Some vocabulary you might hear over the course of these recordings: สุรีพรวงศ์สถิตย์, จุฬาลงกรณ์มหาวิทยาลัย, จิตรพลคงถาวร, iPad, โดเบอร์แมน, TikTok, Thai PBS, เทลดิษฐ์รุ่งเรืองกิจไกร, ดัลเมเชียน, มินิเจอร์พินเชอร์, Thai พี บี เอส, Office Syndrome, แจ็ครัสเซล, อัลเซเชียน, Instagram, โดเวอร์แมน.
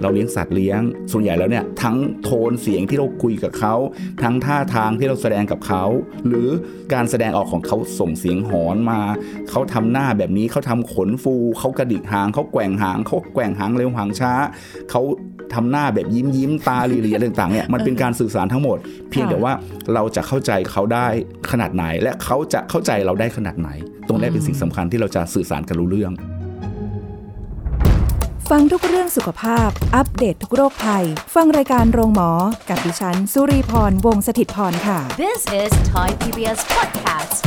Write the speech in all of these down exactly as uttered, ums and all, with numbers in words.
เราเลี้ยงสัตว์เลี้ยงส่วนใหญ่แล้วเนี่ยทั้งโทนเสียงที่เราคุยกับเขาทั้งท่าทางที่เราแสดงกับเขาหรือการแสดงออกของเขาส่งเสียงหอนมาเขาทำหน้าแบบนี้เขาทำขนฟูเขากระดิกหางเขาแกว่งหางเขาแกว่งหางเร็วหางช้าเขาทำหน้าแบบยิ้มยิ้มตาลีลีอะไรต่างๆเนี่ยมันเป็นการสื่อสารทั้งหมดเพียงแต่ว่าเราจะเข้าใจเขาได้ขนาดไหนและเขาจะเข้าใจเราได้ขนาดไหนตรงนี้เป็นสิ่งสำคัญที่เราจะสื่อสารกันรู้เรื่องฟังทุกเรื่องสุขภาพอัปเดต ท, ทุกโรคภัยฟังรายการโรงหมอกับดิฉันสุรีพรวงศ์สถิตย์พรค่ะ This is Thai พี บี เอส podcast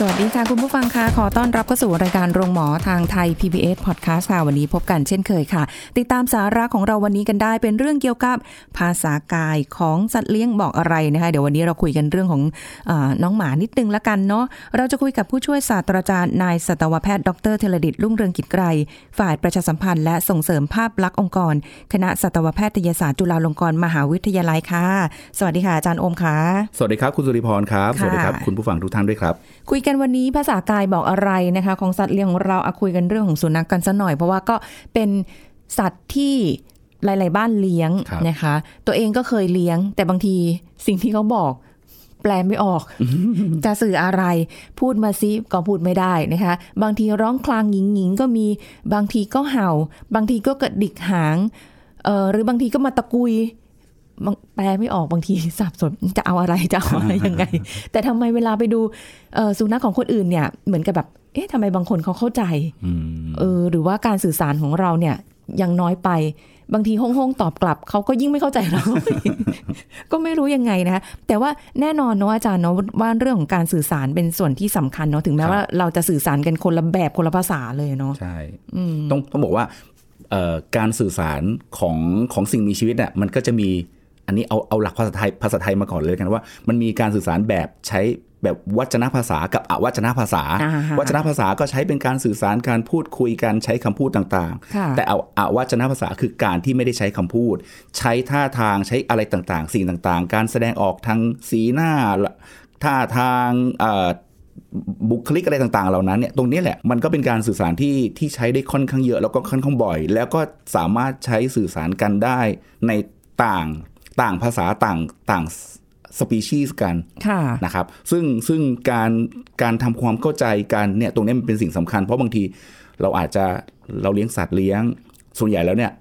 สวัสดีค่ะคุณผู้ฟังค่ะขอต้อนรับเข้าสู่รายการโรงหมอทางไทย พี บี เอส Podcast ค่ะวันนี้พบกันเช่นเคยค่ะติดตามสาระของเราวันนี้กันได้เป็นเรื่องเกี่ยวกับภาษากายของสัตว์เลี้ยงบอกอะไรนะคะเดี๋ยววันนี้เราคุยกันเรื่องของเอ่อน้องหมานิดนึงละกันเนาะเราจะคุยกับผู้ช่วยศาสตราจารย์นายสัตวแพทย์ดร.เทลดิษฐ์รุ่งเรืองกิจไกรฝ่ายประชาสัมพันธ์และส่งเสริมภาพลักษณ์องค์กรคณะสัตวแพทยศาสตร์จุฬาลงกรณ์มหาวิทยาลัยค่ะสวัสดีค่ะอาจารย์โอมค่ะสวัสดีครับคุณสุริพรครับสวัสดีครับคุณผู้ฟังทุกท่านด้วยครับคุยกันวันนี้ภาษากายบอกอะไรนะคะของสัตว์เลี้ยงของเราเอาคุยกันเรื่องของสุนัขกันซะหน่อยเพราะว่าก็เป็นสัตว์ที่หลายๆบ้านเลี้ยงนะคะตัวเองก็เคยเลี้ยงแต่บางทีสิ่งที่เขาบอกแปลไม่ออก จะสื่ออะไรพูดมาซิก็พูดไม่ได้นะคะบางทีร้องครางหงิงๆก็มีบางทีก็เห่าบางทีก็กระดิกหางเอ่อหรือบางทีก็มาตะกุยแปลไม่ออกบางทีสับสนจะเอาอะไรจะเอาอะไรยังไงแต่ทำไมเวลาไปดูสุนัขของคนอื่นเนี่ยเหมือนกับแบบเอ๊ะทำไมบางคนเขาเข้าใจเออหรือว่าการสื่อสารของเราเนี่ยยังน้อยไปบางทีห้องๆตอบกลับเขาก็ยิ่งไม่เข้าใจเรา ก็ไม่รู้ยังไงนะคะแต่ว่าแน่นอนเนาะอาจารย์เนาะว่าเรื่องของการสื่อสารเป็นส่วนที่สำคัญเนาะถึงแม้ว่าเราจะสื่อสารกันคนละแบบคนละภาษาเลยเนาะใช่ต้องต้องบอกว่าการสื่อสารของของสิ่งมีชีวิตเนี่ยมันก็จะมีอันนี้เอาเอาหลักภาษาไทยภาษาไทยมาก่อนเลยกันว่ามันมีการสื่อสารแบบใช้แบบวจนภาษากับอวจนภาษา uh-huh. วจนภาษาก็ใช้เป็นการสื่อสารการพูดคุยกันใช้คำพูดต่างๆแต่เอาอวจนภาษาคือการที่ไม่ได้ใช้คำพูดใช้ท่าทางใช้อะไรต่างๆสิ่งต่างๆการแสดงออกทางสีหน้าท่าทางบุคลิกอะไรต่างๆเหล่านั้นเนี่ยตรงนี้แหละมันก็เป็นการสื่อสารที่ที่ใช้ได้ค่อนข้างเยอะแล้วก็ค่อนข้างบ่อยแล้วก็สามารถใช้สื่อสารกันได้ในต่างต่างภาษาต่างต่างสปีชีส์กันนะครับซึ่งซึ่งการการทำความเข้าใจกันเนี่ยตรงนี้มันเป็นสิ่งสำคัญเพราะบางทีเราอาจจะเราเลี้ยงสัตว์เลี้ยงส่วนใหญ่แล้วเนี่ย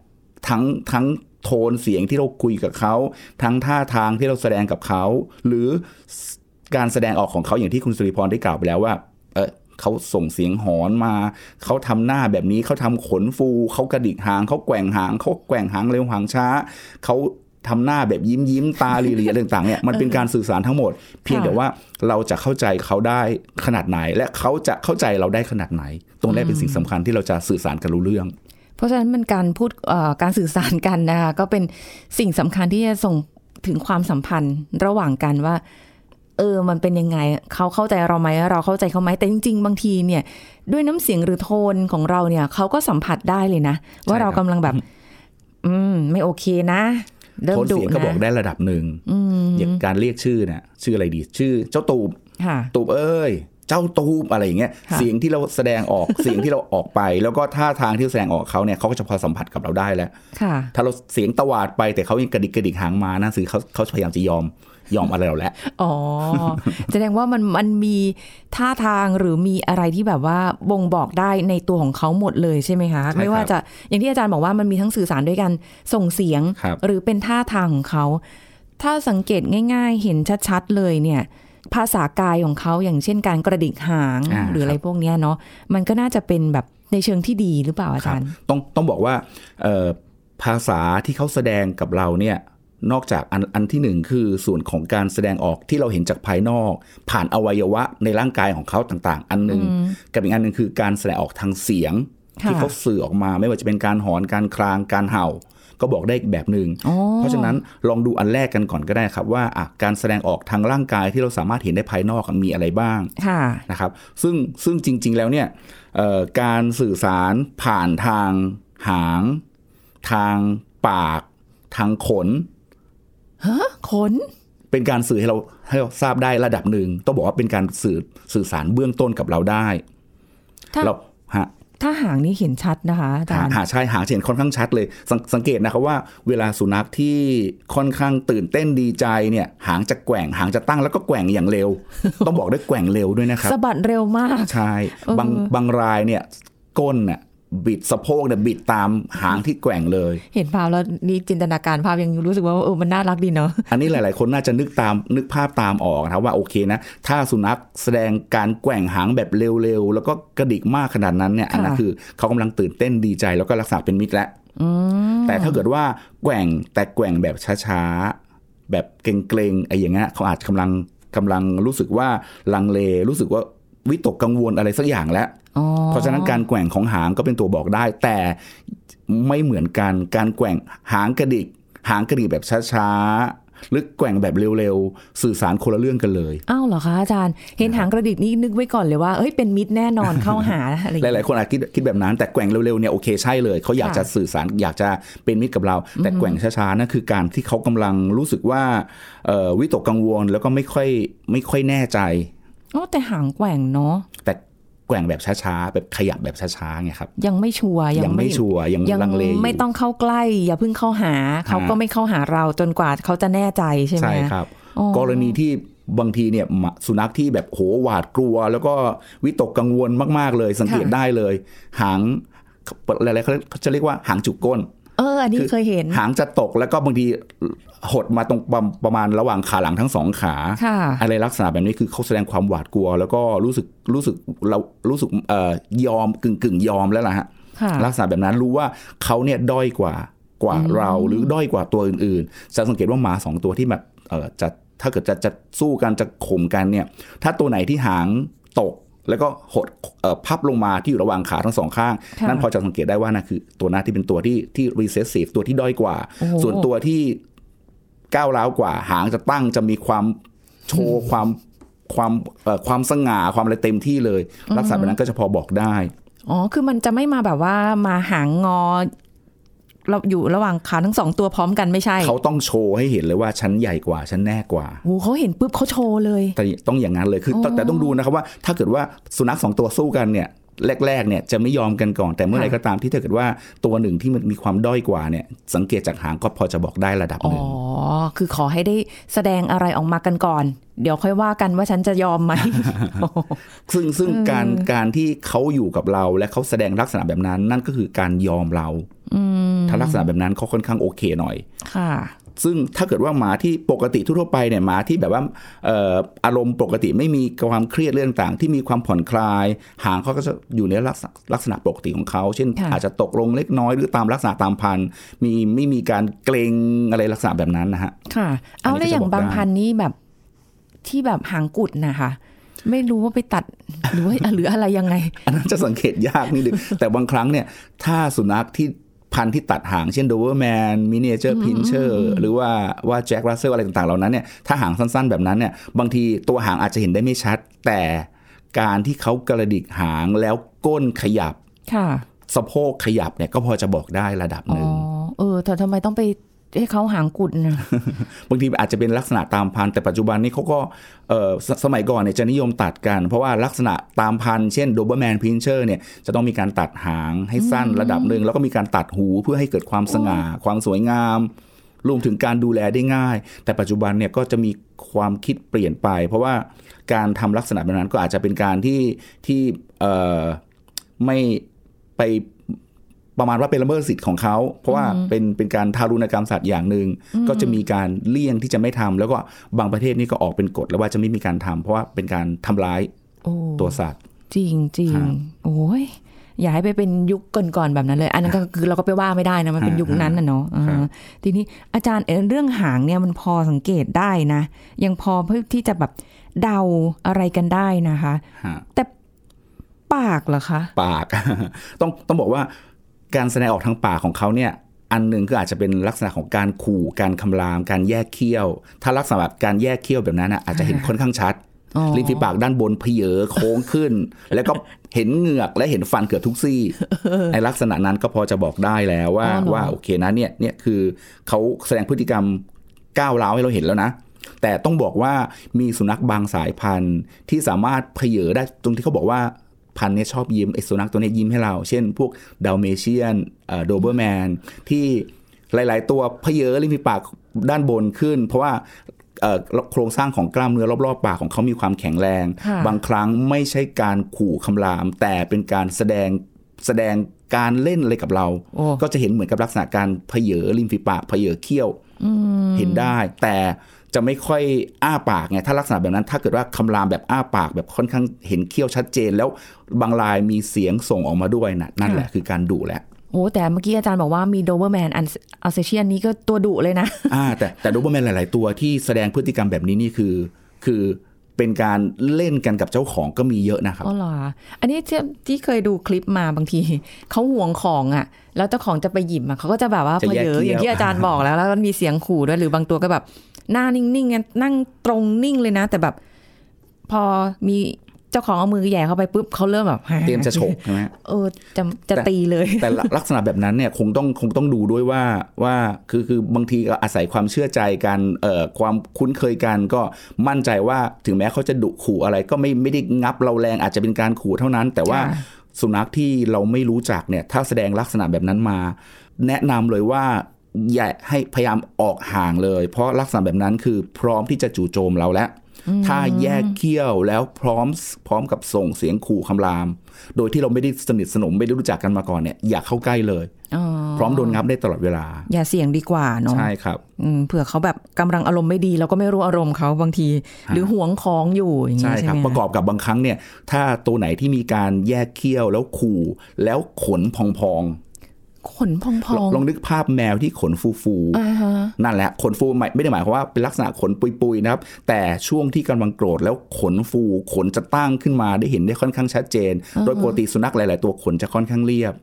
ทั้งทั้งโทนเสียงที่เราคุยกับเขาทั้งท่าทางที่เราแสดงกับเขาหรือการแสดงออกของเขาอย่างที่คุณสุริพรได้กล่าวไปแล้วว่าเออเขาส่งเสียงหอนมาเขาทำหน้าแบบนี้เขาทำขนฟูเขากระดิกหางเขาแกว่งหางเขาแกว่งหางเร็วหางช้าเขาทำหน้าแบบยิ้มยิ้มตาลีลีอะไรต่างๆเนี่ยมันเป็นการสื่อสารทั้งหมดเพียงแต่ว่าเราจะเข้าใจเขาได้ขนาดไหนและเขาจะเข้าใจเราได้ขนาดไหนตรงนี้เป็นสิ่งสำคัญที่เราจะสื่อสารกันรู้เรื่องเพราะฉะนั้นมันการพูดการสื่อสารกันนะคะก็เป็นสิ่งสำคัญที่จะส่งถึงความสัมพันธ์ระหว่างกันว่าเออมันเป็นยังไงเขาเข้าใจเราไหมเราเข้าใจเขาไหมแต่จริงๆบางทีเนี่ยด้วยน้ำเสียงหรือโทนของเราเนี่ยเขาก็สัมผัสได้เลยนะว่าเรากำลังแบบอืมไม่โอเคนะโทนเสียงก็บอกได้ระดับหนึ่งอย่างการเรียกชื่อเนี่ยชื่ออะไรดีชื่อเจ้าตูบตูบเอ้ยเจ้าตูบอะไรอย่างเงี้ยเสียงที่เราแสดงออกเสียงที่เราออกไปแล้วก็ท่าทางที่แสดงออกเขาเนี่ยเขาก็จะพอสัมผัสกับเราได้แล้วถ้าเราเสียงตวาดไปแต่เขายังกระดิกกระดิกหางมานั่นคือเขาเขาพยายามจะยอมยอมอะไรเราแล้วอ๋อแสดงว่ามันมันมีท่าทางหรือมีอะไรที่แบบว่าบ่งบอกได้ในตัวของเขาหมดเลยใช่ไหมคะไม่ว่าจะอย่างที่อาจารย์บอกว่ามันมีทั้งสื่อสารด้วยกันส่งเสียงหรือเป็นท่าทางของเขาถ้าสังเกตง่ายๆเห็นชัดๆเลยเนี่ยภาษากายของเขาอย่างเช่นการกระดิกหางหรืออะไรพวกนี้เนาะมันก็น่าจะเป็นแบบในเชิงที่ดีหรือเปล่าอาจารย์ต้องต้องบอกว่าภาษาที่เขาแสดงกับเราเนี่ยนอกจากอันอันที่หนึ่งคือส่วนของการแสดงออกที่เราเห็นจากภายนอกผ่านอวัยวะในร่างกายของเขาต่างๆอันนึงกับอีกอันนึงคือการแสดงออกทางเสียงที่เขาสื่อออกมาไม่ว่าจะเป็นการหอนการครางการเห่าก็บอกได้อีกแบบนึงเพราะฉะนั้นลองดูอันแรกกันก่อนก็ได้ครับว่าการแสดงออกทางร่างกายที่เราสามารถเห็นได้ภายนอกมีอะไรบ้างนะครับซึ่งซึ่งจริงๆแล้วเนี่ยการสื่อสารผ่านทางหางทางปากทางขนขน เป็นการสื่อให้เราให้เราทราบได้ระดับหนึ่งต้องบอกว่าเป็นการสื่อสื่อสารเบื้องต้นกับเราได้เราฮะถ้าหางนี้เห็นชัดนะคะอาจารย์หางใช่หางเห็นค่อนข้างชัดเลย ส, สังเกตนะครับว่าเวลาสุนัขที่ค่อนข้างตื่นเต้นดีใจเนี่ยหางจะแกว่งหางจะตั้งแล้วก็แกว่งอย่างเร็ว ต้องบอกด้วยแกว่งเร็วด้วยนะครับสะบัดเร็วมากใช่บางบางรายเนี่ยก้นน่ะบิดสะโพกเนี่ยบิดตามหางที่แกว่งเลยเห็นภาพแล้วนี่จินตนาการภาพยังรู้สึกว่าเออมันน่ารักดีเนาะอันนี้หลายๆคนน่าจะนึกตามนึกภาพตามออกนะว่าโอเคนะถ้าสุนัขแสดงการแกว่งหางแบบเร็วๆแล้วก็กระดิกมากขนาดนั้นเนี่ยอันนั้นคือเขากำลังตื่นเต้นดีใจแล้วก็รักษาเป็นมิตรแล้วแต่ถ้าเกิดว่าแกว่งแต่แกว่งแบบช้าๆแบบเกรงๆไอ้อย่างเงี้ยเขาอาจกำลังกำลังรู้สึกว่าลังเลรู้สึกว่าวิตกกังวลอะไรสักอย่างแล้วเพราะฉะนั้นการแกว่งของหางก็เป็นตัวบอกได้แต่ไม่เหมือนกันการแกว่งหางกระดิกหางกระดิกแบบช้าๆหรือแกว่งแบบเร็วๆสื่อสารคนละเรื่องกันเลยอ้าวเหรอคะอาจารย์เห็นหางกระดิกนี่นึกไว้ก่อนเลยว่าเอ้ยเป็นมิตรแน่นอน เข้าหาอะไรหลายๆคนอาจคิดคิดแบบนั้นแต่แกว่งเร็วๆเนี่ยโอเคใช่เลยเขาอยากจะสื่อสารอยากจะเป็นมิตรกับเราแต่แกว่งช้าๆนั่นคือการที่เขากำลังรู้สึกว่าวิตกกังวลแล้วก็ไม่ค่อยไม่ค่อยแน่ใจอ๋อแต่หางแกว่งเนาะแต่แกว่งแบบช้าๆแบบขยับแบบช้าๆไงครับยังไม่ชัวร์ยังไม่ชัวร์ยังลังเลไม่ต้องเข้าใกล้อย่าเพิ่งเข้าหาเขาก็ไม่เข้าหาเราจนกว่าเขาจะแน่ใจใช่ไหมใช่ครับกรณีที่บางทีเนี่ยสุนัขที่แบบโหหวาดกลัวแล้วก็วิตกกังวลมากๆเลยสังเกตได้เลยหางอะไรเขาจะเรียกว่าหางจุกก้นเอออันนี้เคยเห็นหางจะตกแล้วก็บางทีหดมาตรงประมาณระหว่างขาหลังทั้งสองขาอะไรลักษณะแบบนี้คือเขาแสดงความหวาดกลัวแล้วก็รู้สึกรู้สึกเรารู้สึกเอ่อยอมกึ่งกึ่งยอมแล้วล่ะฮะลักษณะแบบนั้นรู้ว่าเขาเนี่ยด้อยกว่ากว่าเราหรือด้อยกว่าตัวอื่นๆจะสังเกตว่าหมาสองตัวที่แบบเอ่อจะถ้าเกิดจะจะสู้กันจะข่มกันเนี่ยถ้าตัวไหนที่หางตกแล้วก็หดพับลงมาที่อยู่ระหว่างขาทั้งสองข้างนั่นพอจะสังเกตได้ว่านะคือตัวหน้าที่เป็นตัวที่ที่ recessive ตัวที่ด้อยกว่าส่วนตัวที่ก้าวร้าวกว่าหางจะตั้งจะมีความโชว์ความความความสง่าความอะไรเต็มที่เลยลักษณะแบบนั้นก็จะพอบอกได้อ๋อคือมันจะไม่มาแบบว่ามาหางงอเราอยู่ระหว่างขาทั้งสองตัวพร้อมกันไม่ใช่เขาต้องโชว์ให้เห็นเลยว่าชั้นใหญ่กว่าชั้นแน่กว่าโอ้เขาเห็นปุ๊บเขาโชว์เลยแต่ต้องอย่างนั้นเลยคือแต่ต้องดูนะครับว่าถ้าเกิดว่าสุนัขสองตัวสู้กันเนี่ยแรกๆเนี่ยจะไม่ยอมกันก่อนแต่เมื่อไหร่ก็ตามที่ถ้าเกิดว่าตัวหนึ่งที่มันมีความด้อยกว่าเนี่ยสังเกตจากหางก็พอจะบอกได้ระดับหนึ่งอ๋อคือขอให้ได้แสดงอะไรออกมากันก่อนเดี๋ยวค่อยว่ากันว่าฉันจะยอมไหม ซึ่งซึ่งการการที่เขาอยู่กับเราและเขาแสดงลักษณะแบบนั้นนั่นก็คือการยอมเราถ้าลักษณะแบบนั้นเขาค่อนข้างโอเคหน่อยค่ะซึ่งถ้าเกิดว่าหมาที่ปกติทั่วไปเนี่ยหมาที่แบบว่า เอ่อ อารมณ์ปกติไม่มีความเครียดเรื่องต่างที่มีความผ่อนคลายหางเขาก็จะอยู่ในลักษณะปกติของเขาเช่นอาจจะตกลงเล็กน้อยหรือตามลักษณะตามพันธุ์มีไม่มีการเกรงอะไรลักษณะแบบนั้นนะฮะค่ะเอาแล้วอย่างบางพันธุ์นี่แบบที่แบบหางกุดนะคะไม่รู้ว่าไปตัดหรือหรืออะไรยังไงอันนั้นจะสังเกตยากนิดนึงแต่บางครั้งเนี่ยถ้าสุนัขที่พันธุ์ที่ตัดหางเช่นโดเวอร์แมนมินิเจอร์พินเชอร์หรือว่าว่าแจ็ครัสเซลอะไรต่างๆเหล่านั้นเนี่ยถ้าหางสั้นๆแบบนั้นเนี่ยบางทีตัวหางอาจจะเห็นได้ไม่ชัดแต่การที่เขากระดิกหางแล้วก้นขยับสะโพกขยับเนี่ยก็พอจะบอกได้ระดับหนึ่งเออแต่ทำไมต้องไปให้เขาหางกุดนะ บางทีอาจจะเป็นลักษณะตามพันธุ์แต่ปัจจุบันนี้เขาก็ส, สมัยก่อนเนี่ยจะนิยมตัดกันเพราะว่าลักษณะตามพันธุ์เช่นโดเบอร์แมนพินเชอร์เนี่ยจะต้องมีการตัดหางให้สั้นระดับหนึ่งแล้วก็มีการตัดหูเพื่อให้เกิดความสง่าความสวยงามรวมถึงการดูแลได้ง่ายแต่ปัจจุบันเนี่ยก็จะมีความคิดเปลี่ยนไปเพราะว่าการทำลักษณะแบบนั้นก็อาจจะเป็นการที่ที่ไม่ไปประมาณว่าเป็นละเมิดสิทธิ์ของเขาเพราะว่าเป็นเป็นการทารุณกรรมสัตว์อย่างนึงก็จะมีการเลี่ยงที่จะไม่ทำแล้วก็บางประเทศนี่ก็ออกเป็นกฎแล้วว่าจะไม่มีการทำเพราะว่าเป็นการทำร้ายตัวสัตว์จริงจริงโอ้ยอย่าให้ไปเป็นยุคก่อนๆแบบนั้นเลยอันนั้นก็คือเราก็ไปว่าไม่ได้นะมันเป็นยุคนั้นนะเนาะทีนี้อาจารย์เรื่องหางเนี่ยมันพอสังเกตได้นะยังพอเพื่อที่จะแบบเดาอะไรกันได้นะคะแต่ปากเหรอคะปากต้องต้องบอกว่าการแสดงออกทางปากของเขาเนี่ยอันนึงก็อาจจะเป็นลักษณะของการขู่การคำรามการแยกเขี้ยวถ้าลักษณะการแยกเขี้ยวแบบนั้นนะอาจจะเห็นค่อนข้างชัดริมฝีปากด้านบนเพเยอโค้งขึ้นแล้วก็เห็นเหงือกและเห็นฟันเกือบทุกซี่ในลักษณะนั้นก็พอจะบอกได้แล้วว่าว่าโอเคนะเนี่ยเนี่ยคือเขาแสดงพฤติกรรมก้าวร้าวให้เราเห็นแล้วนะ แต่ต้องบอกว่ามีสุนัขบางสายพันธุ์ที่สามารถเพเยอได้ตรงที่เขาบอกว่าพันธุ์นี้ชอบยิ้มไอ้สุนัขตัวนี้ยิ้มให้เราเช่นพวกดัลเมเชียนเอ่อโดเบอร์แมนที่หลายๆตัวเพเยอริมฝีปากด้านบนขึ้นเพราะว่าโครงสร้างของกล้ามเนื้อรอบๆปากของเขามีความแข็งแรงบางครั้งไม่ใช่การขู่คำรามแต่เป็นการแสดงแสดงการเล่นอะไรกับเราก็จะเห็นเหมือนกับลักษณะการเพเยอริมฝีปากเพเยอเขี้ยวเห็นได้แต่จะไม่ค่อยอ้าปากไงถ้าลักษณะแบบนั้นถ้าเกิดว่าคำรามแบบอ้าปากแบบค่อนข้างเห็นเขี้ยวชัดเจนแล้วบางรายมีเสียงส่งออกมาด้วยนะนั่นแหละคือการดุแหละโอ้แต่เมื่อกี้อาจารย์บอกว่ามีโดเบอร์แมนอันอัลเซเชียนนี้ก็ตัวดุเลยนะอ่าแต่แต่โดเบอร์แมนหลายๆตัวที่แสดงพฤติกรรมแบบนี้นี่คือคือเป็นการเล่นกันกับเจ้าของก็มีเยอะนะครับอ๋อเหรออันนี้ที่เคยดูคลิปมาบางทีเขาห่วงของอ่ะแล้วเจ้าของจะไปหยิบอ่ะเขาก็จะแบบว่าเพเยออย่างที่อาจารย์บอกแล้วแล้วมันมีเสียงขู่ด้วยหรือบางตัวก็แบบหน้านิ่งๆนั่งตรงนิ่งเลยนะแต่แบบพอมีเจ้าของเอามือแย่เข้าไปปุ๊บเขาเริ่มแบบเตรียมจะฉกใช่ไหมเออจะจะตีเลยแต่ลักษณะแบบนั้นเนี่ยคงต้องคงต้องดูด้วยว่าว่าคือคือบางทีอาศัยความเชื่อใจกันเอ่อความคุ้นเคยกันก็มั่นใจว่าถึงแม้เขาจะดุขู่อะไรก็ไม่ไม่ได้งับเราแรงอาจจะเป็นการขู่เท่านั้นแต่ว่าสุนัขที่เราไม่รู้จักเนี่ยถ้าแสดงลักษณะแบบนั้นมาแนะนำเลยว่าอย่าให้พยายามออกห่างเลยเพราะลักษณะแบบนั้นคือพร้อมที่จะจู่โจมเราแล้วถ้าแยกเขี้ยวแล้วพร้อมพร้อมกับส่งเสียงขู่คำรามโดยที่เราไม่ได้สนิทสนมไม่ได้รู้จักกันมาก่อนเนี่ยอย่าเข้าใกล้เลยพร้อมโดนงับได้ตลอดเวลาอย่าเสี่ยงดีกว่าเนาะใช่ครับเผื่อเขาแบบกำลังอารมณ์ไม่ดีเราก็ไม่รู้อารมณ์เขาบางทีหรือหวงของอยู่อย่างนี้ใช่ครับประกอบกับบางครั้งเนี่ยถ้าตัวไหนที่มีการแยกเขี้ยวแล้วขู่แล้วขนพองๆขนพองๆ ล, ลองนึกภาพแมวที่ขนฟูๆ uh-huh. นั่นแหละขนฟูไม่ได้หมายความว่าเป็นลักษณะขนปุยๆนะครับแต่ช่วงที่กำลังโกรธแล้วขนฟูขนจะตั้งขึ้นมาได้เห็นได้ค่อนข้างชัดเจน uh-huh. โดยปกติสุนัขหลายๆตัวขนจะค่อนข้างเรียบ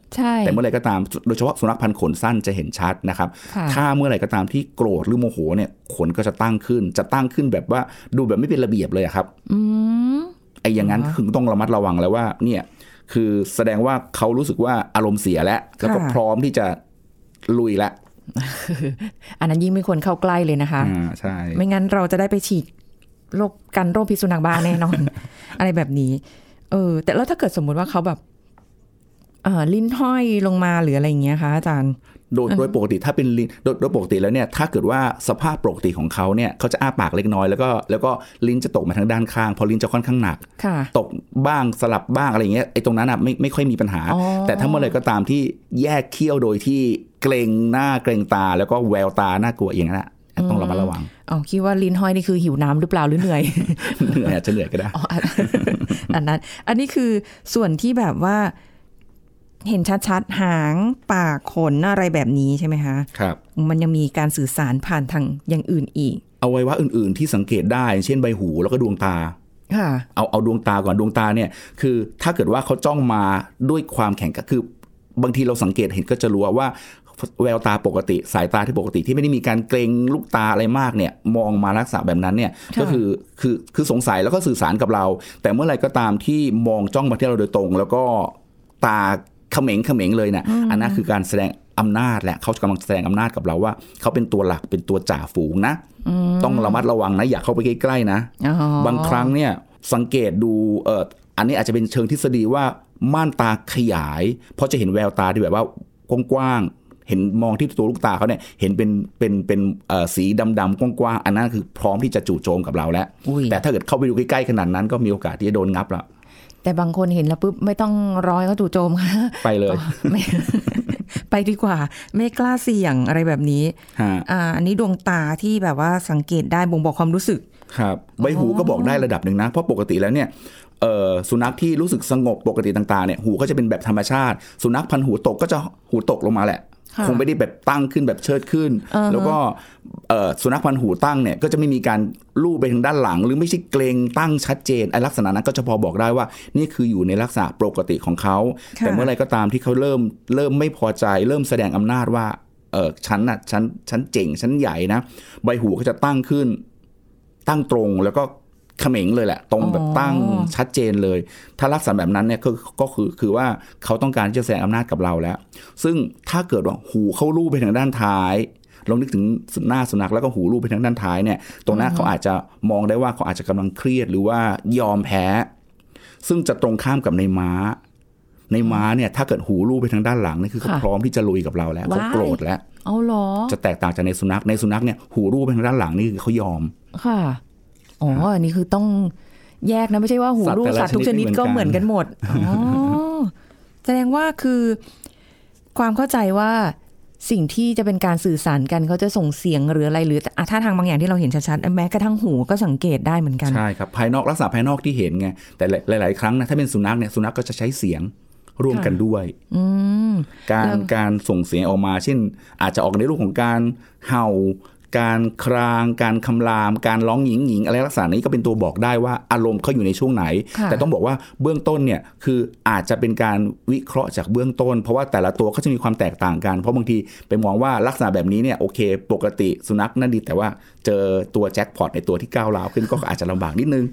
แต่เมื่อไหร่ก็ตามโดยเฉพาะสุนัขพันธุ์ขนสั้นจะเห็นชัดนะครับ uh-huh. ถ้าเมื่อไหร่ก็ตามที่โกรธหรือโมโหเนี่ยขนก็จะตั้งขึ้นจะตั้งขึ้นแบบว่าดูแบบไม่เป็นระเบียบเลยครับ uh-huh. ไอ้อย่างนั้น uh-huh. คือต้องระมัดระวังแล้วว่าเนี่ยคือแสดงว่าเขารู้สึกว่าอารมณ์เสียแล้วแล้วก็พร้อมที่จะลุยแล้วอันนั้นยิ่งไม่ควรเข้าใกล้เลยนะคะอ่าใช่ไม่งั้นเราจะได้ไปฉีดโรคกันโรคพิษสุนัขบ้าแน่นอน อะไรแบบนี้เออแต่แล้วถ้าเกิดสมมุติว่าเขาแบบเอ่อลิ้นห้อยลงมาหรืออะไรอย่างเงี้ยคะอาจารย์โดยโดยปกติถ้าเป็นลิ้นโดยโดยปกติแล้วเนี่ยถ้าเกิดว่าสภาพปกติของเขาเนี่ยเขาจะอ้าปากเล็กน้อยแล้วก็แล้วก็ลิ้นจะตกมาทางด้านข้างพอลิ้นจะค่อนข้างหนักตกบ้างสลับบ้างอะไรอย่างเงี้ยไอ้ตรงนั้นอ่ะไม่ไม่ค่อยมีปัญหาแต่ถ้าเมื่อไหร่ก็ตามที่แยกเขี้ยวโดยที่เกรงหน้าเกรงตาแล้วก็แววตาน่ากลัวอย่างนั้นอ่ะต้องระมัดระวังอ๋อคิดว่าลิ้นห้อยนี่คือหิวน้ำหรือเปล่าหรือเหนื่อยเหนื่อยอาจจะเหนื่อยก็ได้อันนั้นอันนี้คือส่วนที่แบบว่าเห็นชัดๆหางปากขนอะไรแบบนี้ใช่ไหมคะครับมันยังมีการสื่อสารผ่านทางอย่างอื่นอีกเอาไว้ว่าอื่นๆที่สังเกตได้เช่นใบหูแล้วก็ดวงตาค่ะเอาเอาดวงตาก่อนดวงตาเนี่ยคือถ้าเกิดว่าเขาจ้องมาด้วยความแข็งก็คือบางทีเราสังเกตเห็นก็จะรู้ว่าแววตาปกติสายตาที่ปกติที่ไม่ได้มีการเกรงลูกตาอะไรมากเนี่ยมองมาลักษณะแบบนั้นเนี่ยก็คือคือคือสงสัยแล้วก็สื่อสารกับเราแต่เมื่อไหร่ก็ตามที่มองจ้องมาที่เราโดยตรงแล้วก็ตาเขม่งเขม่งเลยนะอันนั้นคือการแสดงอำนาจแหละเขากำลังแสดงอำนาจกับเราว่าเขาเป็นตัวหลักเป็นตัวจ่าฝูงนะต้องระมัดระวังนะอย่าเข้าไปใกล้ๆนะบางครั้งเนี่ยสังเกตดูเอออันนี้อาจจะเป็นเชิงทฤษฎีว่าม่านตาขยายเพราะจะเห็นแววตาที่แบบว่ากว้างๆเห็นมองที่ตัวลูกตาเขาเนี่ยเห็นเป็นเป็นเป็นสีดำๆกว้างๆอันนั้นคือพร้อมที่จะจู่โจมกับเราแล้วแต่ถ้าเกิดเข้าไปดูใกล้ๆขนาดนั้นก็มีโอกาสที่จะโดนงับละแต่บางคนเห็นแล้วปุ๊บไม่ต้องร้อยก็จู่โจมค่ะไปเลย ไปดีกว่าไม่กล้าเสี่ยงอะไรแบบนี้ อ่าอันนี้ดวงตาที่แบบว่าสังเกตได้บ่งบอกความรู้สึกครับใบหูก็บอกได้ระดับหนึ่งนะเพราะปกติแล้วเนี่ยเอ่อสุนัขที่รู้สึกสงบปกติต่างๆเนี่ยหูก็จะเป็นแบบธรรมชาติสุนัขพันธุ์หูตกก็จะหูตกลงมาแหละคงไม่ได้แบบตั้งขึ้นแบบเชิดขึ้น uh-huh. แล้วก็สุนัขพันธุ์หูตั้งเนี่ยก็จะไม่มีการลู่ไปทางด้านหลังหรือไม่ใช่เกรงตั้งชัดเจนไอ้ลักษณะนั้นก็จะพอบอกได้ว่านี่คืออยู่ในลักษณะปกติของเขา uh-huh. แต่เมื่อไรก็ตามที่เขาเริ่มเริ่มไม่พอใจเริ่มแสดงอำนาจว่าเออฉันน่ะฉันฉันเจ๋งฉันใหญ่นะใบหูก็จะตั้งขึ้นตั้งตรงแล้วก็เขม่งเลยแหละตรง oh. แบบตั้งชัดเจนเลยถ้าลักษณะแบบนั้นเนี่ยก็ก็คือคือว่าเขาต้องการจะแสดงอำนาจกับเราแล้วซึ่งถ้าเกิดว่าหูเข้าลู่ไปทางด้านท้าย ลองนึกถึงหน้าสุนัขแล้วก็หูรูปไปทางด้านท้ายเนี่ยตรงหน้าเขาอาจจะมองได้ว่าเขาอาจจะกำลังเครียดหรือว่ายอมแพ้ซึ่งจะตรงข้ามกับในม้าในม้าเนี่ยถ้าเกิดหูรูปไปทางด้านหลังนี่คือเขาพร้อมที่จะลุยกับเราแล้วเขาโกรธแล้วเอาหรอจะแตกต่างจากในสุนัขในสุนัขเนี่ยหูรูปไปทางด้านหลังนี่คือเขายอมค่ะอ๋ออันนี้คือต้องแยกนะไม่ใช่ว่าหูรูปสัตว์ทุกชนิดก็เหมือนกันหมดอ๋อแสดงว่าคือความเข้าใจว่าสิ่งที่จะเป็นการสื่อสารกันเขาจะส่งเสียงหรืออะไรหรือท่าทางบางอย่างที่เราเห็นชัดๆแม้กระทั่งหูก็สังเกตได้เหมือนกันใช่ครับภายนอกลักษณะภายนอกที่เห็นไงแต่หลายๆครั้งนะถ้าเป็นสุนัขเนี่ยสุนัขก็จะใช้เสียงร่วมกันด้วยการการส่งเสียงออกมาเช่นอาจจะออกในรูปของการเห่าการครางการคำรามการร้องหญิงหญิงอะไรลักษณะนี้ก็เป็นตัวบอกได้ว่าอารมณ์เขาอยู่ในช่วงไหนแต่ต้องบอกว่าเบื้องต้นเนี่ยคืออาจจะเป็นการวิเคราะห์จากเบื้องต้นเพราะว่าแต่ละตัวเขาจะมีความแตกต่างกันเพราะบางทีไปมองว่าลักษณะแบบนี้เนี่ยโอเคปกติสุนัขนั่นดีแต่ว่าเจอตัวแจ็คพอตในตัวที่ก้าวร้าวขึ้นก็อาจจะลำบากนิดนึง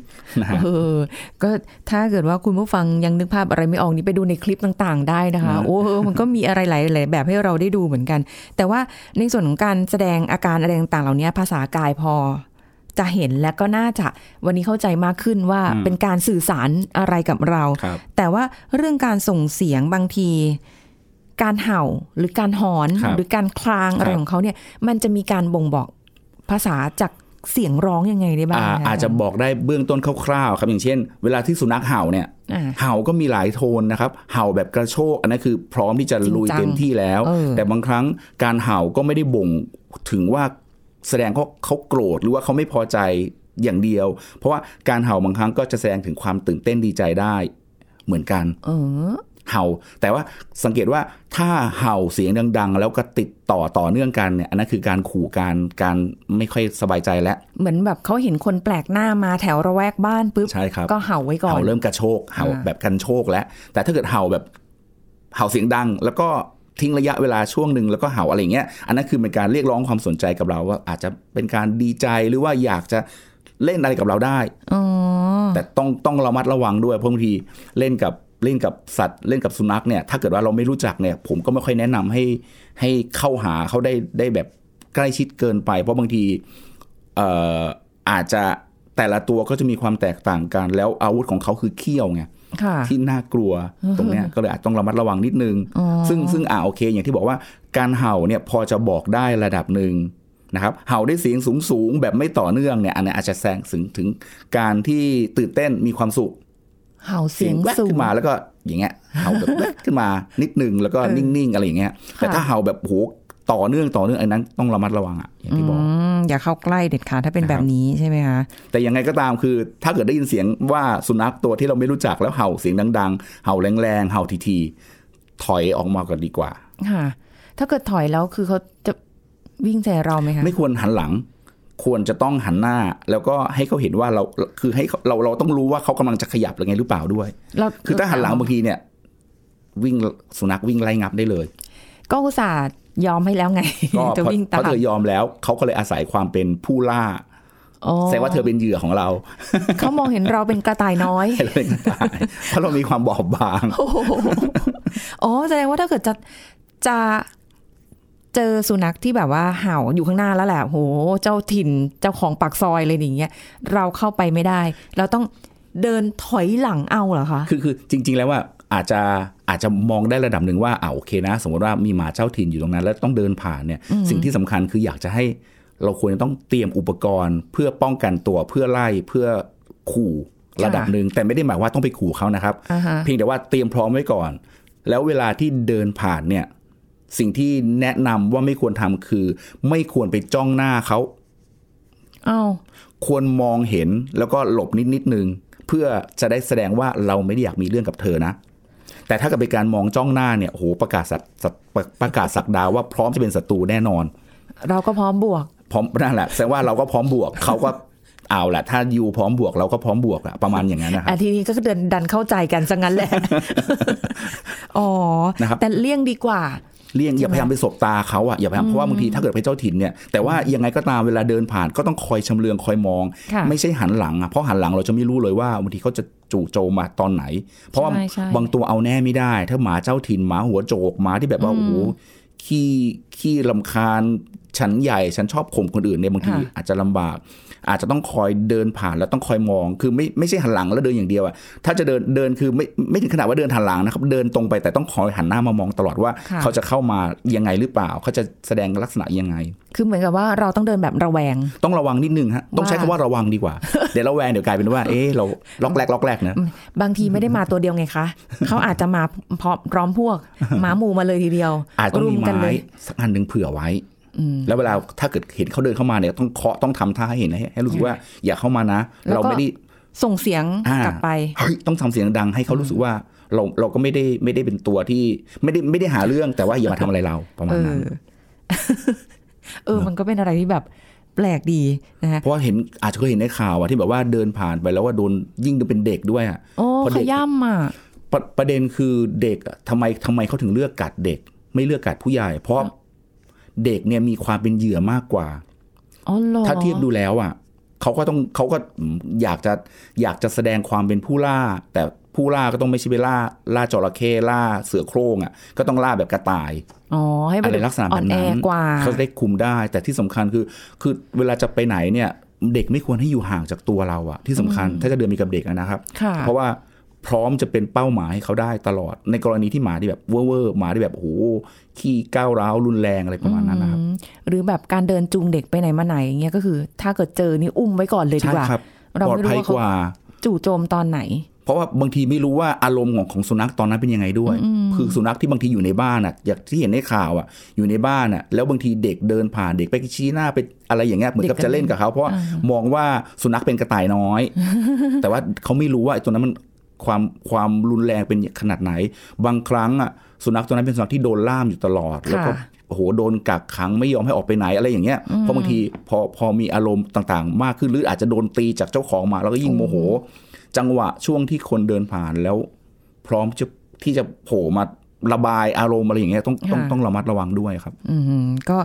นะฮะเออก็ถ้าเกิดว่าคุณผู้ฟังยังนึกภาพอะไรไม่ออกนี่ไปดูในคลิปต่างๆได้นะคะโอ้โหมันก็มีอะไรหลายๆแบบให้เราได้ดูเหมือนกันแต่ว่าในส่วนของการแสดงอาการอะไรต่างๆเหล่านี้ภาษากายพอจะเห็นและก็น่าจะวันนี้เข้าใจมากขึ้นว่าเป็นการสื่อสารอะไรกับเราแต่ว่าเรื่องการส่งเสียงบางทีการเห่าหรือการหอนหรือการคลางอะไรของเขาเนี่ยมันจะมีการบ่งบอกภาษาจากเสียงร้องยังไงได้บ้าง อ, อาจจะบอกได้เบื้องต้นคร่าวๆครับอย่างเช่นเวลาที่สุนัขเห่าเนี่ยเห่าก็มีหลายโทนนะครับเห่าแบบกระโชกอันนั้นคือพร้อมที่จะลุยเต็มที่แล้วแต่บางครั้งการเห่าก็ไม่ได้บ่งถึงว่าแสดงเขาเขาโกรธหรือว่าเขาไม่พอใจอย่างเดียวเพราะว่าการเห่าบางครั้งก็จะแสดงถึงความตื่นเต้นดีใจได้เหมือนกันเห่าแต่ว่าสังเกตว่าถ้าเห่าเสียงดังๆแล้วก็ติดต่อต่อเนื่องกันเนี่ยอันนั้นคือการขู่การการไม่ค่อยสบายใจแล้วเหมือนแบบเขาเห็นคนแปลกหน้ามาแถวระแวกบ้านปุ๊บก็เห่าไว้ก่อนเห่าเริ่มกระโชกเห่าแบบกันโชกแล้วแต่ถ้าเกิดเห่าแบบเห่าเสียงดังแล้วก็ทิ้งระยะเวลาช่วงหนึ่งแล้วก็เห่าอะไรเงี้ยอันนั้นคือเป็นการเรียกร้องความสนใจกับเราว่าอาจจะเป็นการดีใจหรือว่าอยากจะเล่นอะไรกับเราได้แต่ต้องต้องระมัดระวังด้วยเพราะบางทีเล่นกับเล่นกับสัตว์เล่นกับสุนัขเนี่ยถ้าเกิดว่าเราไม่รู้จักเนี่ยผมก็ไม่ค่อยแนะนำให้ให้เข้าหาเขาได้ได้แบบใกล้ชิดเกินไปเพราะบางทีเอ่ออาจจะแต่ละตัวก็จะมีความแตกต่างกันแล้วอาวุธของเขาคือเขี้ยวไงที่น่ากลัวตรงเนี้ยก็เลยอาจต้องระมัดระวังนิดนึงซึ่งซึ่งอ่าโอเคอย่างที่บอกว่าการเห่าเนี่ยพอจะบอกได้ระดับนึงนะครับเห่าได้เสียงสูงๆแบบไม่ต่อเนื่องเนี่ยอันนี้อาจจะแสดงถึงถึงการที่ตื่นเต้นมีความสุขเห่าเสียงแว๊บขึ้นมาแล้วก็อย่างเงี้ยเห่าแบบแว๊บขึ้นมานิดนึงแล้วก็นิ่งๆอะไรอย่างเงี้ยแต่ถ้าเห่าแบบโหต่อเนื่องต่อเนื่องอันนั้นต้องระมัดระวังอ่ะอย่างที่บอกอย่าเข้าใกล้เด็ดขาดถ้าเป็นแบบนี้ใช่ไหมคะแต่ยังไงก็ตามคือถ้าเกิดได้ยินเสียงว่าสุนัขตัวที่เราไม่รู้จักแล้วเห่าเสียงดังๆเห่าแรงๆเห่าทีๆถอยออกมาก่อนดีกว่าค่ะถ้าเกิดถอยแล้วคือเขาจะวิ่งใส่เราไหมคะไม่ควรหันหลังควรจะต้องหันหน้าแล้วก็ให้เขาเห็นว่าเราคือให้เราเราต้องรู้ว่าเขากำลังจะขยับหรือไงหรือเปล่าด้วยคือถ้าหันหลังบางทีเนี่ยวิ่งสุนัขวิ่งไล่งับได้เลยก็อุตส่าห์ยอมให้แล้วไงจะวิ่งตามเพราะเธอยอมแล้วเขาก็เลยอาศัยความเป็นผู้ล่าแสดงว่าเธอเป็นเหยื่อของเราเขามองเห็นเราเป็นกระต่ายน้อยเพราะเรามีความบอบบางอ๋อแสดงว่าถ้าเกิดจะจะเจอสุนัขที่แบบว่าเห่าอยู่ข้างหน้าแล้วแหละโหเจ้าถิ่นเจ้าของปากซอยอะไรอย่างเงี้ยเราเข้าไปไม่ได้เราต้องเดินถอยหลังเอาเหรอคะคือคือจริงๆแล้วว่าอาจจะอาจจะมองได้ระดับหนึ่งว่าอ่าโอเคนะสมมติว่ามีหมาเจ้าถิ่นอยู่ตรงนั้นแล้วต้องเดินผ่านเนี่ยสิ่งที่สำคัญคืออยากจะให้เราควรจะต้องเตรียมอุปกรณ์เพื่อป้องกันตัวเพื่อไล่เพื่อขู่ระดับหนึ่งแต่ไม่ได้หมายว่าต้องไปขู่เขานะครับ uh-huh. เพียงแต่ว่าเตรียมพร้อมไว้ก่อนแล้วเวลาที่เดินผ่านเนี่ยสิ่งที่แนะนำว่าไม่ควรทำคือไม่ควรไปจ้องหน้าเขาอ้าวควรมองเห็นแล้วก็หลบนิดนิดนึงเพื่อจะได้แสดงว่าเราไม่ได้อยากมีเรื่องกับเธอนะแต่ถ้าเกิดเป็นการมองจ้องหน้าเนี่ยโหประกาศประกาศศักดาว่าพร้อมจะเป็นศัตรูแน่นอนเราก็พร้อมบวกพร้อมนั่นแหละแสดงว่าเราก็พร้อมบวก เขาก็เอาละถ้าอยู่พร้อมบวกเราก็พร้อมบวกอะประมาณอย่างนั้นนะครับทีนี้ก็เดินดันเข้าใจกันซะงั้นแหละ อ๋อนะครับแต่เลี่ยงดีกว่าเลี่ยงอย่าพยายามไปสบตาเขาอะอย่าพยายามเพราะว่าบางทีถ้าเกิดเป็นเจ้าถิ่นเนี่ยแต่ว่ายังไงก็ตามเวลาเดินผ่านก็ต้องคอยชำเลืองคอยมองไม่ใช่หันหลังอะเพราะหันหลังเราจะไม่รู้เลยว่าบางทีเขาจะจู่โจมมาตอนไหนเพราะว่าบางตัวเอาแน่ไม่ได้ถ้าหมาเจ้าถิ่นหมาหัวโจกหมาที่แบบว่าโอ้โหขี้ขี้รำคาญ ชั้นใหญ่ชั้นชอบข่มคนอื่นเนี่ยบางทีอาจจะลำบากอาจจะต้องคอยเดินผ่านแล้วต้องคอยมองคือไม่ไม่ใช่หันหลังแล้วเดินอย่างเดียวอะถ้าจะเดินเดินคือไม่ไม่ถึงขนาดว่าเดินหันหลังนะครับเดินตรงไปแต่ต้องคอยหันหน้ามามองตลอดว่าเขาจะเข้ามายังไงหรือเปล่าเขาจะแสดงลักษณะยังไงคือเหมือนกับว่าเราต้องเดินแบบระแวงต้องระวังนิดนึงฮะต้องใช้คำว่าระวังดีกว่า เดี๋ยวระแวงเดี๋ยวกลายเป็นว่าเอ๊ะเราล็อกแรกล็อกแรกนะบางทีไม่ได้มาตัวเดียวไงคะ เขาอาจจะมาพร้อมพวกหมาหมู่มาเลยทีเดียวอาจจะมีไม้สักอันนึงเผื่อไว้แล้วเวลาถ้าเกิดเห็นเขาเดินเข้ามาเนี่ยต้องเคาะต้องทำท่าให้เห็นให้รู้สึกว่าอย่าเข้ามานะเราไม่ได้ส่งเสียงกลับไปต้องทำเสียงดังให้เขารู้สึกว่าเราเราก็ไม่ได้ไม่ได้เป็นตัวที่ไม่ได้ไม่ได้หาเรื่องแต่ว่าอย่ามาทำอะไรเราประมาณนั้นเออมันก็เป็นอะไรที่แบบแปลกดีนะฮะเพราะเห็นอาจจะเคยเห็นในข่าวอะที่แบบว่าเดินผ่านไปแล้วว่าโดนยิ่งโดนเป็นเด็กด้วยอะพอเด็กย่ำอะประเด็นคือเด็กทำไมทำไมเขาถึงเลือกกัดเด็กไม่เลือกกัดผู้ใหญ่เพราะเด็กเนี่ยมีความเป็นเหยื่อมากกว่าถ้าเทียบดูแล้วอ่ะเขาก็ต้องเขาก็อยากจะอยากจะแสดงความเป็นผู้ล่าแต่ผู้ล่าก็ต้องไม่ใช่ไปล่าล่าจระเข้ล่าเสือโคร่งอ่ะก็ต้องล่าแบบกระต่ายอ๋อให้มันเป็นลักษณะแบบนั้นเขาได้คุมได้แต่ที่สำคัญคือคือเวลาจะไปไหนเนี่ยเด็กไม่ควรให้อยู่ห่างจากตัวเราอ่ะที่สำคัญถ้าจะเดินมีกับเด็กนะครับเพราะว่าพร้อมจะเป็นเป้าหมายให้เขาได้ตลอดในกรณีที่หมาที่แบบเว่อๆหมาที่แบบโหขี้ก้าวร้าวรุนแรงอะไรประมาณนั้นนะครับหรือแบบการเดินจูงเด็กไปไหนมาไหนอย่างเงี้ยก็คือถ้าเกิดเจอนี่อุ้มไว้ก่อนเลยดีกว่าเราไม่รู้ว่าจู่โจมตอนไหนเพราะว่าบางทีไม่รู้ว่าอารมณ์ของของสุนัขตอนนั้นเป็นยังไงด้วยคือสุนัขที่บางทีอยู่ในบ้านอ่ะอย่างที่เห็นในข่าวอ่ะอยู่ในบ้านอ่ะแล้วบางทีเด็กเดินผ่านเด็กไปชี้หน้าไปอะไรอย่างเงี้ยเหมือนกับจะเล่นกับเขาเพราะมองว่าสุนัขเป็นกระต่ายน้อยแต่ว่าเขาไม่รู้ว่าตัวนั้นมันความความรุนแรงเป็นขนาดไหนบางครั้งอ่ะสุนัขตัวนั้นเป็นสุนัขที่โดนล่ามอยู่ตลอดแล้วก็โอ้โหโดนกักขังไม่ยอมให้ออกไปไหนอะไรอย่างเงี้ยเพราะบางทีพอพอมีอารมณ์ต่างๆมากขึ้นหรืออาจจะโดนตีจากเจ้าของมาแล้วก็ยิ่งโมโหจังหวะช่วงที่คนเดินผ่านแล้วพร้อมจะที่จะโผล่มาระบายอารมณ์อะไรอย่างเงี้ยต้องต้องต้องระมัดระวังด้วยครับอืมก็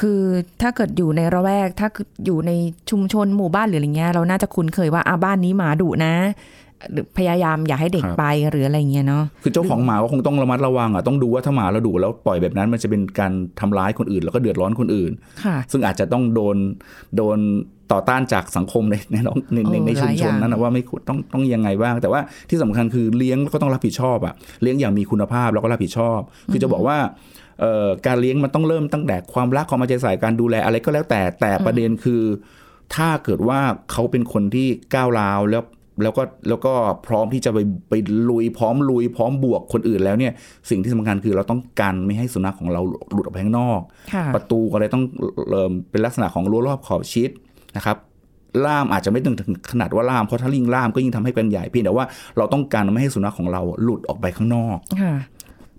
คือถ้าเกิดอยู่ในระแวกถ้าอยู่ในชุมชนหมู่บ้านหรืออะไรเงี้ยเราน่าจะคุ้นเคยว่าอ่ะบ้านนี้หมาดุนะพยายามอย่าให้เด็กไปหรืออะไรเงี้ยเนาะคือเจ้าของหมาก็คงต้องระมัดระวังอ่ะต้องดูว่าถ้าหมาเราดุแล้วปล่อยแบบนั้นมันจะเป็นการทำร้ายคนอื่นแล้วก็เดือดร้อนคนอื่นซึ่งอาจจะต้องโดนโดนต่อต้านจากสังคมในในในในชุมชนนั้นนะว่าไม่ต้องต้องยังไงบ้างแต่ว่าที่สำคัญคือเลี้ยงก็ต้องรับผิดชอบอ่ะเลี้ยงอย่างมีคุณภาพแล้วก็รับผิดชอบคือจะบอกว่าการเลี้ยงมันต้องเริ่มตั้งแต่ความรักความเอาใจใส่การดูแลอะไรก็แล้วแต่แต่ประเด็นคือถ้าเกิดว่าเขาเป็นคนที่ก้าวร้าวแล้วแล้วก็แล้วก็พร้อมที่จะไปไปลุยพร้อมลุยพร้อมบวกคนอื่นแล้วเนี่ยสิ่งที่สำคัญคือเราต้องกันไม่ให้สุนัขของเราหลุดออกไปข้างนอกประตูอะไรต้องเป็นลักษณะของรั้วรอบขอบชิดนะครับล่ามอาจจะไม่ถึงขนาดว่าล่ามเพราะถ้าลิงล่ามก็ยิ่งทำให้เป็นใหญ่เพียงแต่ว่าเราต้องการไม่ให้สุนัขของเราหลุดออกไปข้างนอก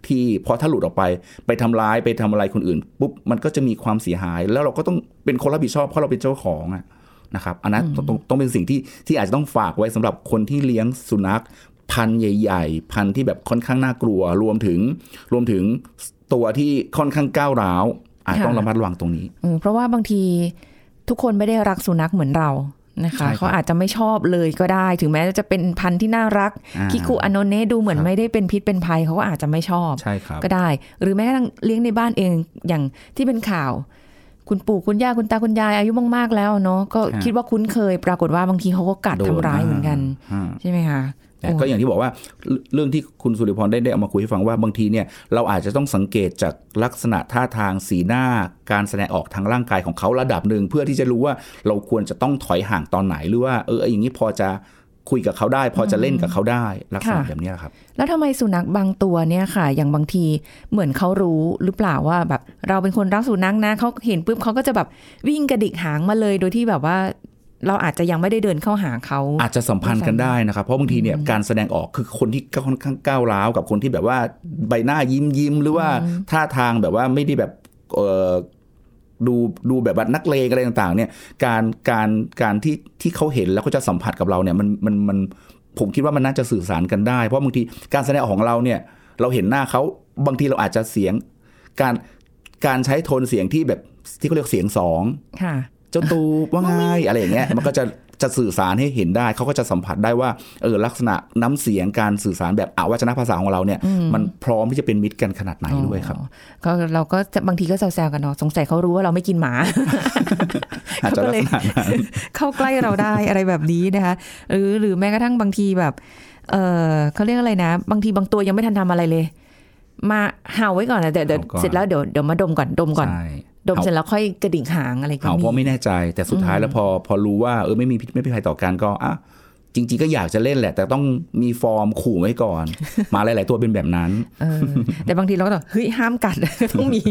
ที่พอถ้าหลุดออกไปไปทำร้ายไปทำอะไรคนอื่นปุ๊บมันก็จะมีความเสียหายแล้วเราก็ต้องเป็นคนรับผิดชอบเพราะเราเป็นเจ้าของอะนะครับอันนั้นต้องต้องเป็นสิ่งที่ที่อาจจะต้องฝากไว้สำหรับคนที่เลี้ยงสุนัขพันธุ์ใหญ่ๆพันธุ์ที่แบบค่อนข้างน่ากลัวรวมถึงรวมถึงตัวที่ค่อนข้างก้าวร้าวอาจต้องระมัดระวังตรงนี้เพราะว่าบางทีทุกคนไม่ได้รักสุนัขเหมือนเรานะคะเขาอาจจะไม่ชอบเลยก็ได้ถึงแม้จะเป็นพันธุ์ที่น่ารักคิคุอโนเนะดูเหมือนไม่ได้เป็นพิษเป็นภัยเขาก็อาจจะไม่ชอบก็ได้หรือแม้กระทั่งเลี้ยงในบ้านเองอย่างที่เป็นข่าวคุณปู่คุณย่าคุณตาคุณยายอายุมากๆแล้วเนาะก็คิดว่าคุ้นเคยปรากฏว่าบางทีเขาก็กัดทำร้ายเหมือนกันใช่ไหมคะแต่ก็อย่างที่บอกว่าเรื่องที่คุณสุริพรได้ได้เอามาคุยให้ฟังว่าบางทีเนี่ยเราอาจจะต้องสังเกตจากลักษณะท่าทางสีหน้าการแสดงออกทางร่างกายของเขาระดับหนึ่งเพื่อที่จะรู้ว่าเราควรจะต้องถอยห่างตอนไหนหรือว่าเอออย่างนี้พอจะคุยกับเขาได้พอจะเล่นกับเขาได้ลักษณะแบบนี้ครับแล้วทำไมสุนัขบางตัวเนี่ยค่ะอย่างบางทีเหมือนเขารู้หรือเปล่าว่าแบบเราเป็นคนรักสุนัขนะเขาเห็นปุ๊บเขาก็จะแบบวิ่งกระดิกหางมาเลยโดยที่แบบว่าเราอาจจะยังไม่ได้เดินเข้าหาเขาอาจจะสัมพันธ์กันได้นะครับเพราะบางทีเนี่ยการแสดงออกคือคนที่ค่อนข้างก้าวร้าวกับคนที่แบบว่าใบหน้ายิ้มยิ้มหรือว่าท่าทางแบบว่าไม่ได้แบบดูดูแบบนักเลงอะไรต่างๆเนี่ยการการการที่ที่เขาเห็นแล้วก็จะสัมผัสกับเราเนี่ยมันมันมันผมคิดว่ามันน่าจะสื่อสารกันได้เพราะบางทีการแสดงออกของเราเนี่ยเราเห็นหน้าเขาบางทีเราอาจจะเสียงการการใช้โทนเสียงที่แบบที่เขาเรียกเสียงสองเจ้าตูว่าไงอะไรอย่างเงี้ยมันก็จะ จะสื่อสารให้เห็นได้เขาก็จะสัมผัสได้ว่าเออลักษณะน้ำเสียงการสื่อสารแบบอวัจนภาษาของเราเนี่ยมันพร้อมที่จะเป็นมิตรกันขนาดไหนด้วยครับก็เราก็บางทีก็แซวๆกันเนาะสงสัยเขารู้ว่าเราไม่กินหมาก็เลยเข้าใกล้เราได้อะไรแบบนี้นะคะหรือหรือแม้กระทั่งบางทีแบบเออเขาเรียกอะไรนะบางทีบางตัวยังไม่ทันทำอะไรเลยมาเห่าไว้ก่อนนะเดี๋ยวเสร็จแล้วเดี๋ยวเดี๋ยวมาดมก่อนดมก่อนดมเสร็จแล้วค่อยกระดิ่งหางอะไรก็มีเพราะไม่แน่ใจแต่สุดท้ายแล้วพอพอรู้ว่าเออไม่มีไม่เป็นภัยต่อกันก็อ่ะจริงๆก็อยากจะเล่นแหละแต่ต้องมีฟอร์มขู่ไว้ก่อนมาหลายๆตัวเป็นแบบนั้นเออแต่บางทีเราก็ต้องเฮ้ยห้ามกัดต้องมี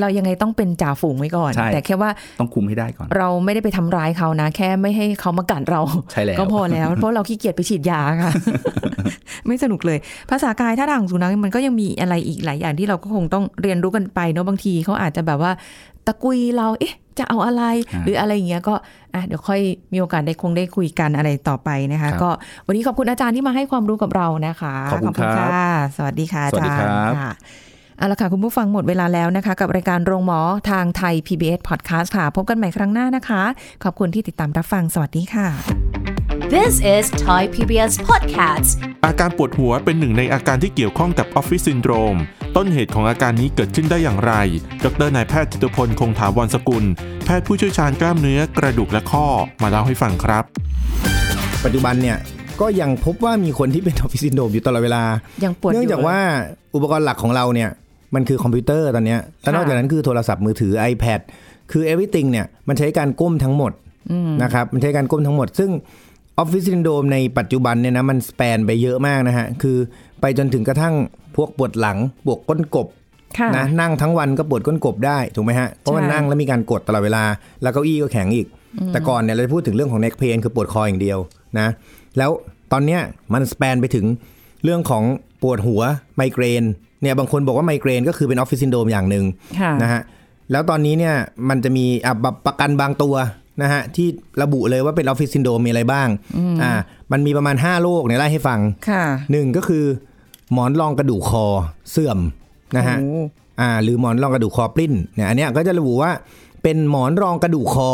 เรายังไงต้องเป็นจ่าฝูงไว้ก่อนแต่แค่ว่าต้องคุมให้ได้ก่อนเราไม่ได้ไปทำร้ายเขานะแค่ไม่ให้เขามากัดเราก็พอแล้วเพราะเราขี้เกียจไปฉีดยาค่ะไม่สนุกเลยภาษากายท่าทางสุนัขมันก็ยังมีอะไรอีกหลายอย่างที่เราก็คงต้องเรียนรู้กันไปเนาะบางทีเขาอาจจะแบบว่าตะกุยเราเอ๊ะจะเอาอะไรหรืออะไรอย่างเงี้ยก็อ่ะเดี๋ยวค่อยมีโอกาสได้คงได้คุยกันอะไรต่อไปนะคะก็วันนี้ขอบคุณอาจารย์ที่มาให้ความรู้กับเรานะคะขอบคุณค่ะสวัสดีค่ะอาจารย์ค่ะเอาละค่ะคุณผู้ฟังหมดเวลาแล้วนะคะกับรายการโรงหมอทางไทย พี บี เอส Podcast ค่ะพบกันใหม่ครั้งหน้านะคะขอบคุณที่ติดตามรับฟังสวัสดีค่ะ This is Thai พี บี เอส Podcast อาการปวดหัวเป็นหนึ่งในอาการที่เกี่ยวข้องกับ Office Syndromeต้นเหตุของอาการนี้เกิดขึ้นได้อย่างไรดร.นายแพทย์จิตรพลคงถาวรสกุลแพทย์ผู้เชี่ยวชาญกล้ามเนื้อกระดูกและข้อมาเล่าให้ฟังครับปัจจุบันเนี่ยก็ยังพบว่ามีคนที่เป็นออฟฟิศซินโดรมอยู่ตลอดเวลาเนื่องจากว่าอุปกรณ์หลักของเราเนี่ยมันคือคอมพิวเตอร์ตอนนี้และนอกจากนั้นคือโทรศัพท์มือถือ iPad คือ everything เนี่ยมันใช้การก้มทั้งหมดนะครับมันใช้การก้มทั้งหมดซึ่งออฟฟิศซินโดรมในปัจจุบันเนี่ยนะมันสแปนไปเยอะมากนะฮะคือไปจนถึงกระทั่งพวกปวดหลังปวดก้นกบนะนั่งทั้งวันก็ปวดก้นกบได้ถูกไหมฮะเพราะมันนั่งแล้วมีการกดตลอดเวลาแล้วเก้าอี้ก็แข็งอีกแต่ก่อนเนี่ยเราจะพูดถึงเรื่องของ neck pain คือปวดคออย่างเดียวนะแล้วตอนเนี้ยมันสแปนไปถึงเรื่องของปวดหัวไมเกรนเนี่ยบางคนบอกว่าไมเกรนก็คือเป็นออฟฟิศซินโดรมอย่างหนึ่งนะฮะแล้วตอนนี้เนี่ยมันจะมีประกันบางตัวนะฮะที่ระบุเลยว่าเป็นออฟฟิศซินโดรมมีอะไรบ้างอ่ามันมีประมาณห้าโรคเนี่ยไล่ให้ฟังหนึ่งก็คือหมอนรองกระดูกคอเสื่อมนะฮะอ่าหรือหมอนรองกระดูกคอปลิ้นเนี่ยอันเนี้ยก็จะระบุว่าเป็นหมอนรองกระดูกคอ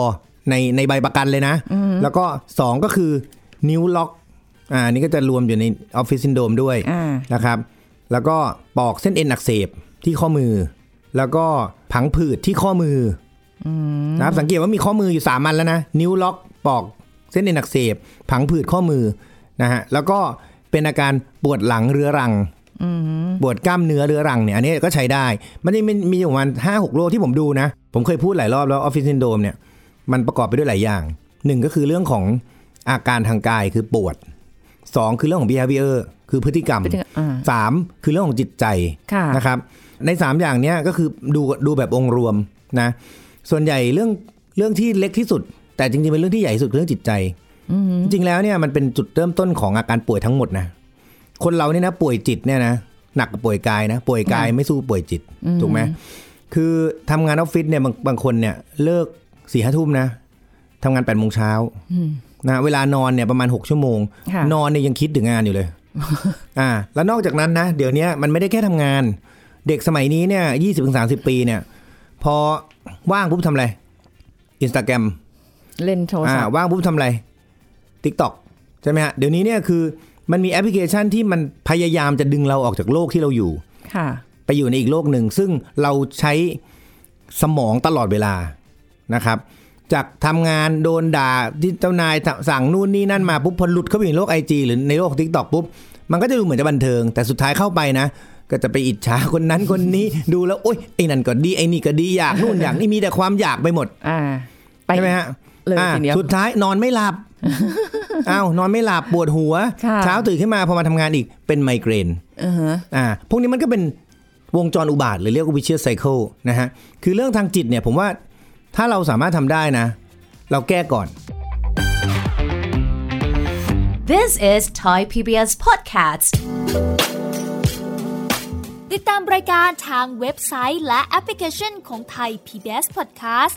ในในใบประกันเลยนะแล้วก็สองก็คือนิ้วล็อกอ่านี่ก็จะรวมอยู่ในออฟฟิศซินโดรมด้วยนะครับแล้วก็ปอกเส้นเอ็นอักเสบที่ข้อมือแล้วก็ผังผืดที่ข้อมือนะครับสังเกตว่ามีข้อมืออยู่สามอันแล้วนะนิ้วล็อกปอกเส้นเอ็นอักเสบผังผืดข้อมือนะฮะแล้วก็เป็นอาการปวดหลังเรื้อรังปวดกล้ามเนื้อเรื้อรังเนี่ยอันนี้ก็ใช้ได้มันมีมีอยู่ประมาณ ห้าหก โรคที่ผมดูนะผมเคยพูดหลายรอบแล้วออฟฟิศซินโดรมเนี่ยมันประกอบไปด้วยหลายอย่างหนึ่งก็คือเรื่องของอาการทางกายคือปวดสองคือเรื่องของ behavior คือพฤติกรรมสามคือเรื่องของจิตใจนะครับในสามอย่างเนี้ยก็คือดูดูแบบองค์รวมนะส่วนใหญ่เรื่องเรื่องที่เล็กที่สุดแต่จริงๆเป็นเรื่องที่ใหญ่สุดเรื่องจิตใจจริงๆแล้วเนี่ยมันเป็นจุดเริ่มต้นของอาการป่วยทั้งหมดนะคนเราเนี่ยนะป่วยจิตเนี่ยนะหนักกว่าป่วยกายนะป่วยกายไม่สู้ป่วยจิตถูกไหมคือทำงานออฟฟิศเนี่ยบางบางคนเนี่ยเลิกสี่ห้าทุ่มนะทำงานแปดโมงเช้านะเวลานอนเนี่ยประมาณหกชั่วโมงนอนเนี่ยยังคิดถึงงานอยู่เลยอ่าแล้วนอกจากนั้นนะเดี๋ยวนี้มันไม่ได้แค่ทำงานเด็กสมัยนี้เนี่ยยี่สิบถึงสามสิบปีเนี่ยพอว่างปุ๊บทำอะไร Instagram เล่นโทรศัพท์ว่างปุ๊บทำอะไร TikTok ใช่ไหมฮะเดี๋ยวนี้เนี่ยคือมันมีแอปพลิเคชันที่มันพยายามจะดึงเราออกจากโลกที่เราอยู่ไปอยู่ในอีกโลกหนึ่งซึ่งเราใช้สมองตลอดเวลานะครับจากทำงานโดนด่าที่เจ้านายสั่งนู่นนี่นั่นมาปุ๊บพอหลุดเข้าไปในโลก ไอ จี หรือในโลก TikTok ปุ๊บมันก็จะดูเหมือนจะบันเทิงแต่สุดท้ายเข้าไปนะก็จะไปอิจฉาคนนั้นคนนี้ดูแล้วโอ๊ยไอ้นั่นก็ดีไอ้นี่ก็ดีอยากนู่นอยากนี่มีแต่ความอยากไปหมดอ่าใช่ไหมฮะสุดท้ายนอนไม่หลับอ้าวนอนไม่หลับปวดหัวเช้าตื่นขึ้นมาพอมาทำงานอีกเป็นไมเกรนอ่าพวกนี้มันก็เป็นวงจรอุบาทหรือเรียกว่า vicious cycle นะฮะคือเรื่องทางจิตเนี่ยผมว่าถ้าเราสามารถทำได้นะเราแก้ก่อน This is Thai พี บี เอส Podcastติดตามรายการทางเว็บไซต์และแอปพลิเคชันของ Thai พี บี เอส Podcast